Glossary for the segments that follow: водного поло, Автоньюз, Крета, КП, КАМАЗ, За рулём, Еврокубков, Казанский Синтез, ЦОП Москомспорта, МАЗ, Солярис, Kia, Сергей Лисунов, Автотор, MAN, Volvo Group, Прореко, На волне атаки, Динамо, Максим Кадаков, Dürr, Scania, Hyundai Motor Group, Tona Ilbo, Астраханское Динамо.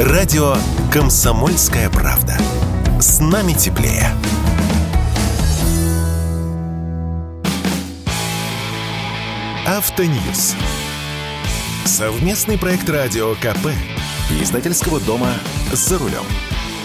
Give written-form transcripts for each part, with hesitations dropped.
Радио «Комсомольская правда». С нами теплее. Автоньюз. Совместный проект радио КП и издательского дома «За рулем».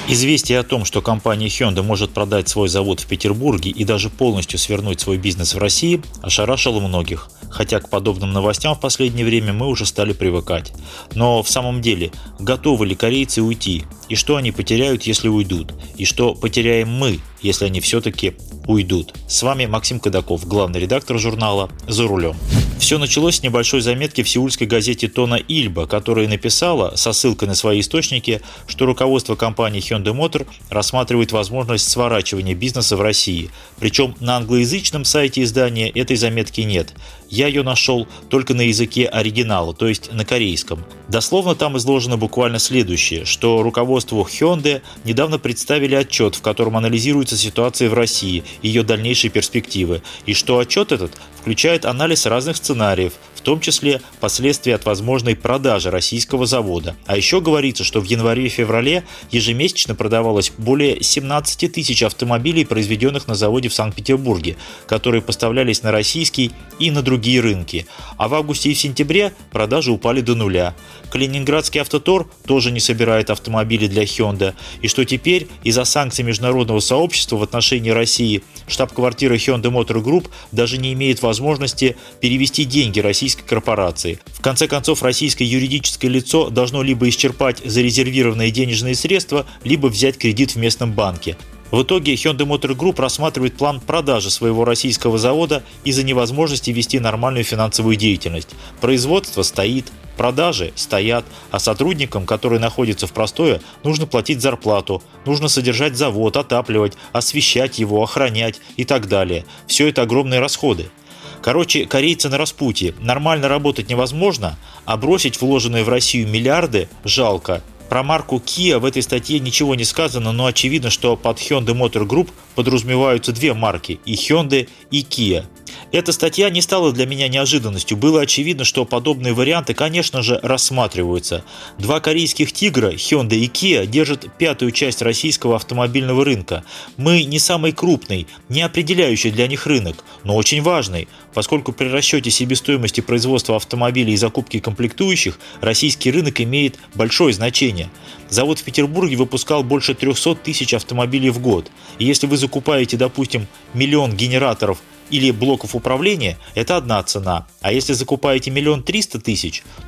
Известие о том, что компания Hyundai может продать свой завод в Петербурге и даже полностью свернуть свой бизнес в России, ошарашило многих. Хотя к подобным новостям в последнее время мы уже стали привыкать. Но в самом деле, готовы ли корейцы уйти? И что они потеряют, если уйдут? И что потеряем мы, если они все-таки уйдут? С вами Максим Кадаков, главный редактор журнала «За рулем». Все началось с небольшой заметки в сеульской газете Tona Ilbo, которая написала, со ссылкой на свои источники, что руководство компании Hyundai Motor рассматривает возможность сворачивания бизнеса в России. Причем на англоязычном сайте издания этой заметки нет. Я ее нашел только на языке оригинала, то есть на корейском. Дословно там изложено буквально следующее, что руководству Hyundai недавно представили отчет, в котором анализируется ситуация в России, ее дальнейшие перспективы, и что отчет этот включает анализ разных сценариев, в том числе последствия от возможной продажи российского завода. А еще говорится, что в январе и феврале ежемесячно продавалось более 17 тысяч автомобилей, произведенных на заводе в Санкт-Петербурге, которые поставлялись на российский и на другие рынки. А в августе и в сентябре продажи упали до нуля. Калининградский автотор тоже не собирает автомобили для Hyundai. И что теперь из-за санкций международного сообщества в отношении России штаб-квартира Hyundai Motor Group даже не имеет возможности перевести деньги российской корпорации. В конце концов, российское юридическое лицо должно либо исчерпать зарезервированные денежные средства, либо взять кредит в местном банке. В итоге Hyundai Motor Group рассматривает план продажи своего российского завода из-за невозможности вести нормальную финансовую деятельность. Производство стоит, продажи стоят, а сотрудникам, которые находятся в простое, нужно платить зарплату, нужно содержать завод, отапливать, освещать его, охранять и так далее. Все это огромные расходы. Короче, корейцы на распутье. Нормально работать невозможно, а бросить вложенные в Россию миллиарды жалко. Про марку Kia в этой статье ничего не сказано, но очевидно, что под Hyundai Motor Group подразумеваются две марки – и Hyundai, и Kia. Эта статья не стала для меня неожиданностью. Было очевидно, что подобные варианты, конечно же, рассматриваются. Два корейских тигра, Hyundai и Kia, держат пятую часть российского автомобильного рынка. Мы не самый крупный, не определяющий для них рынок, но очень важный, поскольку при расчете себестоимости производства автомобилей и закупки комплектующих российский рынок имеет большое значение. Завод в Петербурге выпускал больше 300 тысяч автомобилей в год. И если вы закупаете, допустим, 1 000 000 генераторов или блоков управления, это одна цена. А если закупаете 1 300 000,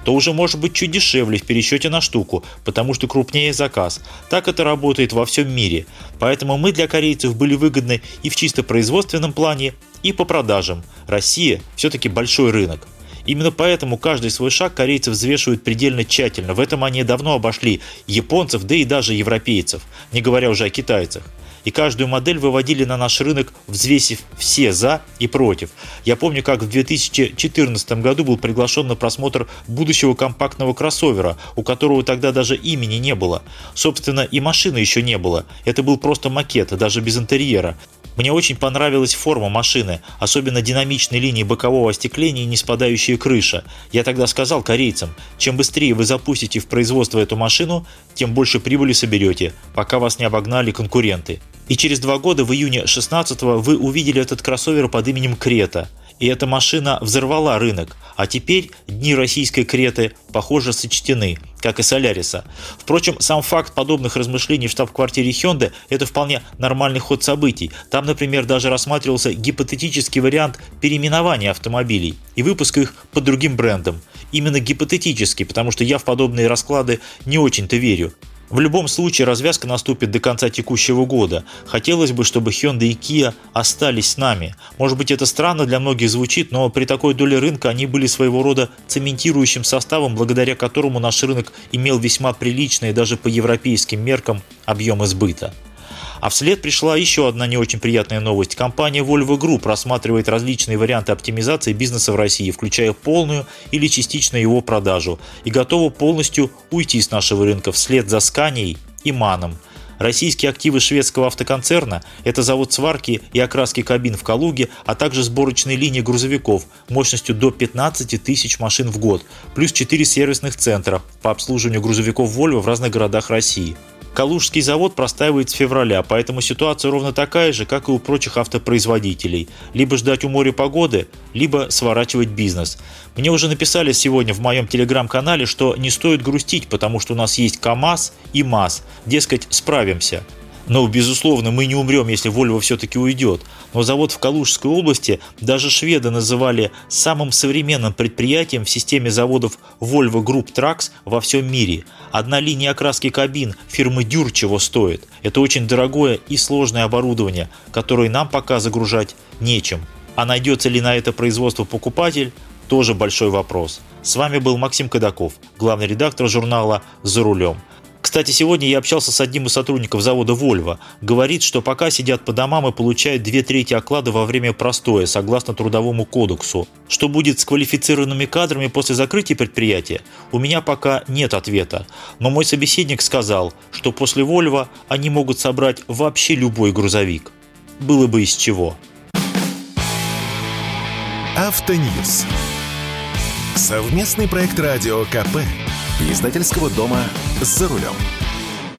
то уже может быть чуть дешевле в пересчете на штуку, потому что крупнее заказ. Так это работает во всем мире. Поэтому мы для корейцев были выгодны и в чисто производственном плане, и по продажам. Россия все-таки большой рынок. Именно поэтому каждый свой шаг корейцы взвешивают предельно тщательно. В этом они давно обошли японцев, да и даже европейцев, не говоря уже о китайцах. И каждую модель выводили на наш рынок, взвесив все «за» и «против». Я помню, как в 2014 году был приглашен на просмотр будущего компактного кроссовера, у которого тогда даже имени не было. Собственно, и машины еще не было. Это был просто макет, даже без интерьера. Мне очень понравилась форма машины, особенно динамичные линии бокового остекления и не спадающая крыша. Я тогда сказал корейцам, чем быстрее вы запустите в производство эту машину, тем больше прибыли соберете, пока вас не обогнали конкуренты. И через 2 года, в июне 16-го, вы увидели этот кроссовер под именем «Крета». И эта машина взорвала рынок, а теперь дни российской «Креты», похоже, сочтены, как и «Соляриса». Впрочем, сам факт подобных размышлений в штаб-квартире Hyundai – это вполне нормальный ход событий. Там, например, даже рассматривался гипотетический вариант переименования автомобилей и выпуска их под другим брендом. Именно гипотетически, потому что я в подобные расклады не очень-то верю. В любом случае, развязка наступит до конца текущего года. Хотелось бы, чтобы Hyundai и Kia остались с нами. Может быть, это странно для многих звучит, но при такой доле рынка они были своего рода цементирующим составом, благодаря которому наш рынок имел весьма приличные, даже по европейским меркам, объемы сбыта. А вслед пришла еще одна не очень приятная новость. Компания Volvo Group рассматривает различные варианты оптимизации бизнеса в России, включая полную или частичную его продажу, и готова полностью уйти с нашего рынка вслед за Scania и MAN. Российские активы шведского автоконцерна – это завод сварки и окраски кабин в Калуге, а также сборочные линии грузовиков мощностью до 15 тысяч машин в год, плюс 4 сервисных центра по обслуживанию грузовиков Volvo в разных городах России. Калужский завод простаивает с февраля, поэтому ситуация ровно такая же, как и у прочих автопроизводителей. Либо ждать у моря погоды, либо сворачивать бизнес. Мне уже написали сегодня в моем телеграм-канале, что не стоит грустить, потому что у нас есть КАМАЗ и МАЗ. Дескать, справимся. Но, безусловно, мы не умрем, если Volvo все-таки уйдет. Но завод в Калужской области даже шведы называли самым современным предприятием в системе заводов Volvo Group Trucks во всем мире. Одна линия окраски кабин фирмы Dürr чего стоит. Это очень дорогое и сложное оборудование, которое нам пока загружать нечем. А найдется ли на это производство покупатель – тоже большой вопрос. С вами был Максим Кадаков, главный редактор журнала «За рулем». Кстати, сегодня я общался с одним из сотрудников завода Volvo. Говорит, что пока сидят по домам и получают 2/3 оклада во время простоя, согласно Трудовому кодексу. Что будет с квалифицированными кадрами после закрытия предприятия, у меня пока нет ответа. Но мой собеседник сказал, что после Volvo они могут собрать вообще любой грузовик. Было бы из чего. Автоньюз. Совместный проект радио КП. Издательского дома «За рулем».